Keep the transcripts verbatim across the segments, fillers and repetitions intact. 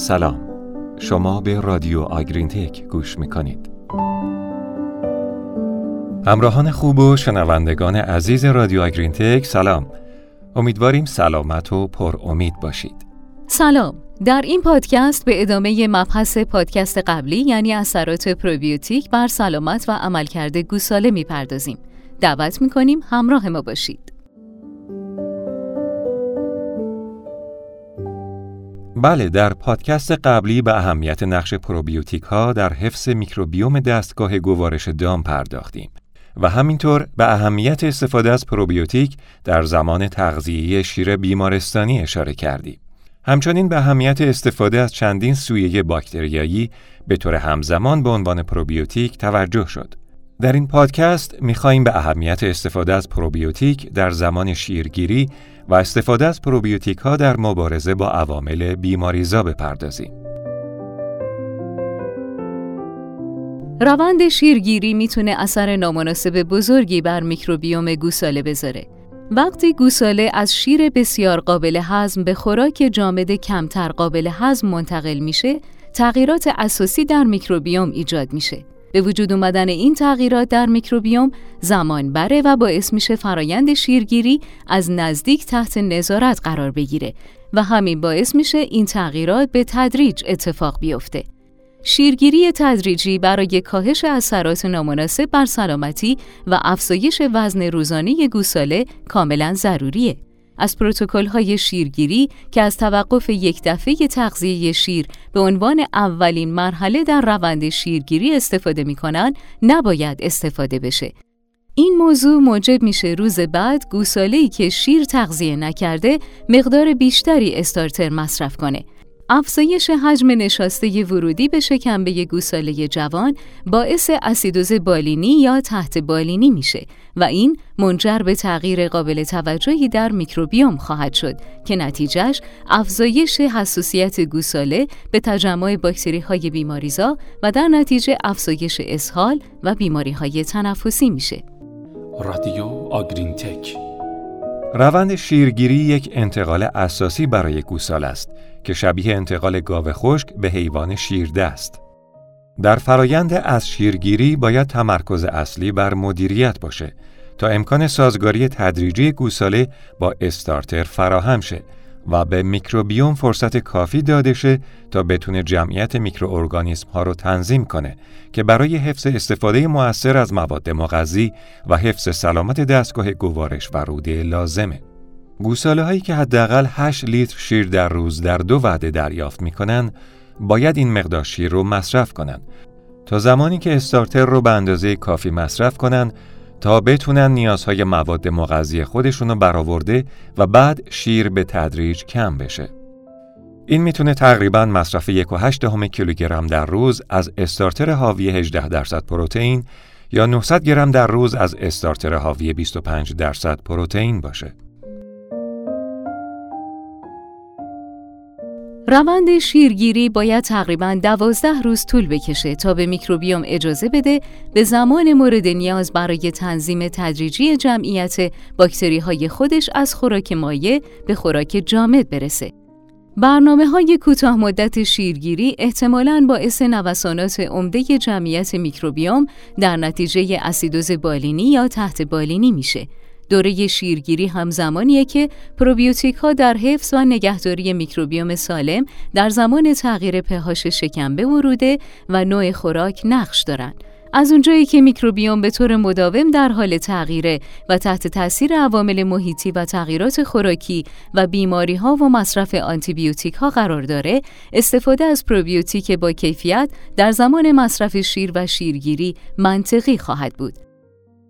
سلام، شما به رادیو آگرینتک گوش میکنید. همراهان خوب و شنوندگان عزیز رادیو آگرینتک سلام. امیدواریم سلامت و پر امید باشید. سلام، در این پادکست به ادامه مبحث پادکست قبلی یعنی اثرات پروبیوتیک بر سلامت و عملکرد گوساله میپردازیم. دعوت میکنیم همراه ما باشید. بله، در پادکست قبلی به اهمیت نقش پروبیوتیک ها در حفظ میکروبیوم دستگاه گوارش دام پرداختیم و همینطور به اهمیت استفاده از پروبیوتیک در زمان تغذیه شیر بیمارستانی اشاره کردیم. همچنین به اهمیت استفاده از چندین سویه باکتریایی به طور همزمان به عنوان پروبیوتیک توجه شد. در این پادکست می‌خوایم به اهمیت استفاده از پروبیوتیک در زمان شیرگیری و استفاده از پروبیوتیک‌ها در مبارزه با عوامل بیماریزا بپردازیم. روند شیرگیری میتونه اثر نامناسب بزرگی بر میکروبیوم گوساله بذاره. وقتی گوساله از شیر بسیار قابل هضم به خوراک جامد کمتر قابل هضم منتقل میشه، تغییرات اساسی در میکروبیوم ایجاد میشه. به وجود اومدن این تغییرات در میکروبیوم زمان بره و باعث میشه فرایند شیرگیری از نزدیک تحت نظارت قرار بگیره و همین باعث میشه این تغییرات به تدریج اتفاق بیفته. شیرگیری تدریجی برای کاهش اثرات نامناسب بر سلامتی و افزایش وزن روزانه گوساله کاملا ضروریه. از پروتکل‌های شیرگیری که از توقف یک دفعه تغذیه شیر به عنوان اولین مرحله در روند شیرگیری استفاده می‌کنند، نباید استفاده بشه. این موضوع موجب میشه روز بعد گوساله‌ای که شیر تغذیه نکرده، مقدار بیشتری استارتر مصرف کنه. افزایش حجم نشاسته ورودی به شکمبه گوساله جوان باعث اسیدوز بالینی یا تحت بالینی میشه و این منجر به تغییر قابل توجهی در میکروبیوم خواهد شد که نتیجهش افزایش حساسیت گوساله به تجمع باکتری‌های بیماریزا و در نتیجه افزایش اسهال و بیماری‌های تنفسی میشه. رادیو آگرینتک. روند شیرگیری یک انتقال اساسی برای گوساله است که شبیه انتقال گاو خشک به حیوان شیرده است. در فرایند از شیرگیری باید تمرکز اصلی بر مدیریت باشه تا امکان سازگاری تدریجی گوساله با استارتر فراهم شه و به میکروبیوم فرصت کافی داده شه تا بتونه جمعیت میکروارگانیسم ها رو تنظیم کنه که برای حفظ استفاده مؤثر از مواد مغذی و حفظ سلامت دستگاه گوارش و روده لازمه. گوساله هایی که حداقل هشت لیتر شیر در روز در دو وعده دریافت میکنن باید این مقدار شیر رو مصرف کنن تا زمانی که استارتر رو به اندازه کافی مصرف کنن تا بتونن نیازهای مواد مغذی خودشونو برآورده و بعد شیر به تدریج کم بشه. این میتونه تقریباً مصرف یک و هشت دهم کیلوگرم در روز از استارتر حاوی هجده درصد پروتئین یا نهصد گرم در روز از استارتر حاوی بیست و پنج درصد پروتئین باشه. روند شیرگیری باید تقریباً دوازده روز طول بکشه تا به میکروبیوم اجازه بده به زمان مورد نیاز برای تنظیم تدریجی جمعیت باکتری‌های خودش از خوراک مایع به خوراک جامد برسه. برنامه‌های کوتاه‌مدت شیرگیری احتمالاً باعث نوسانات عمده جمعیت میکروبیوم در نتیجه اسیدوز بالینی یا تحت بالینی میشه. دوره شیرگیری هم زمانیه که پروبیوتیک‌ها در حفظ و نگهداری میکروبیوم سالم در زمان تغییر پهاش شکمبه و روده و نوع خوراک نقش دارن. از اونجایی که میکروبیوم به طور مداوم در حال تغییره و تحت تأثیر عوامل محیطی و تغییرات خوراکی و بیماری‌ها و مصرف آنتیبیوتیک‌ها قرار داره، استفاده از پروبیوتیک با کیفیت در زمان مصرف شیر و شیرگیری منطقی خواهد بود.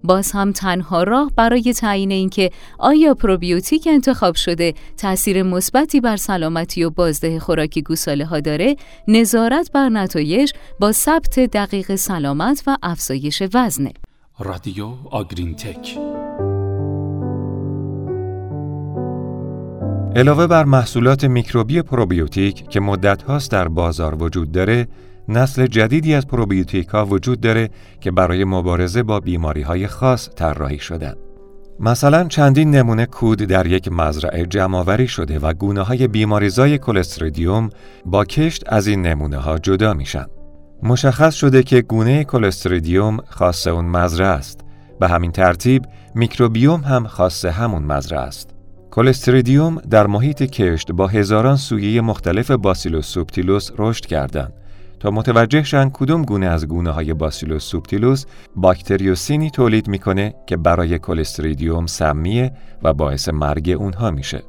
باز هم تنها راه برای تعیین اینکه آیا پروبیوتیک انتخاب شده تأثیر مثبتی بر سلامتی و بازده خوراکی گوساله ها داره، نظارت بر نتایج با ثبت دقیق سلامت و افزایش وزنه. رادیو آگرینتک. علاوه بر محصولات میکروبی پروبیوتیک که مدت هاست در بازار وجود داره، نسل جدیدی از پروبیوتیک‌ها وجود داره که برای مبارزه با بیماری‌های خاص طراحی شدن. مثلا چندین نمونه کود در یک مزرعه جمع‌آوری شده و گونه‌های بیماریزای کلستریدیوم با کشت از این نمونه‌ها جدا میشن. مشخص شده که گونه کلستریدیوم خاص اون مزرعه است. به همین ترتیب میکروبیوم هم خاص همون مزرعه است. کلستریدیوم در محیط کشت با هزاران سویه مختلف باسیلوس سوبتیلوس رشد کردند تا متوجه شن کدوم گونه از گونه‌های باسیلوس سوبتیلوس باکتریوسینی تولید میکنه که برای کلستریدیوم سمیه و باعث مرگ اونها میشه.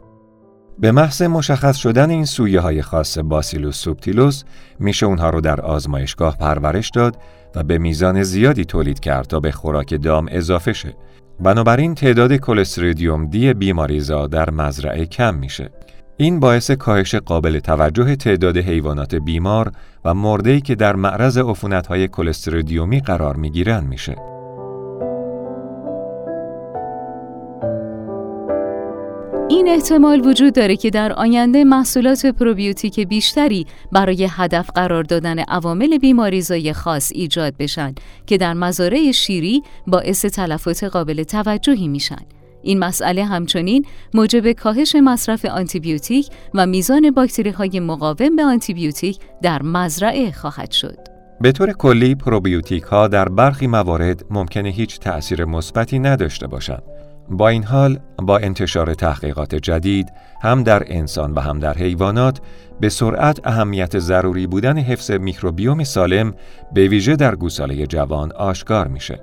به محض مشخص شدن این سویه‌های خاص باسیلوس سوبتیلوس میشه اونها رو در آزمایشگاه پرورش داد و به میزان زیادی تولید کرد تا به خوراک دام اضافه شه. بنابراین تعداد کلستریدیوم دی بیماریزا در مزرعه کم میشه. این باعث کاهش قابل توجه تعداد حیوانات بیمار و مرده‌ای که در معرض عفونت‌های کلستریدیومی قرار می‌گیرن میشه. این احتمال وجود داره که در آینده محصولات پروبیوتیک بیشتری برای هدف قرار دادن عوامل بیماریزای خاص ایجاد بشن که در مزارع شیری باعث تلفات قابل توجهی میشن. این مسئله همچنین موجب کاهش مصرف آنتیبیوتیک و میزان باکتری‌های مقاوم به آنتیبیوتیک در مزرعه خواهد شد. به طور کلی پروبیوتیک‌ها در برخی موارد ممکنه هیچ تأثیر مثبتی نداشته باشند. با این حال با انتشار تحقیقات جدید هم در انسان و هم در حیوانات به سرعت اهمیت ضروری بودن حفظ میکروبیوم سالم به ویژه در گوساله جوان آشکار میشه.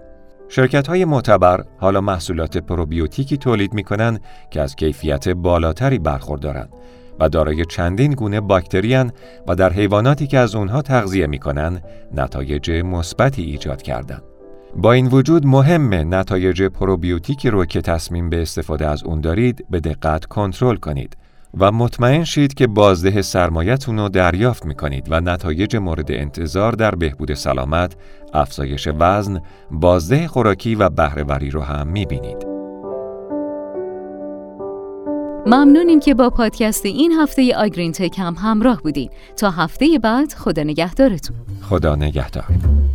شرکت‌های معتبر حالا محصولات پروبیوتیکی تولید می‌کنند که از کیفیت بالاتری برخوردارند و دارای چندین گونه باکتریان و در حیواناتی که از اونها تغذیه می‌کنند نتایج مثبتی ایجاد کردند. با این وجود مهمه نتایج پروبیوتیکی رو که تصمیم به استفاده از اون دارید به دقت کنترل کنید و مطمئن شید که بازده سرمایه‌تون رو دریافت می‌کنید و نتایج مورد انتظار در بهبود سلامت، افزایش وزن، بازده خوراکی و بهره‌وری رو هم می‌بینید. ممنونیم که با پادکست این هفته آگرینتک هم همراه بودید. تا هفته بعد خدا نگهدارتون. خدا نگهدار.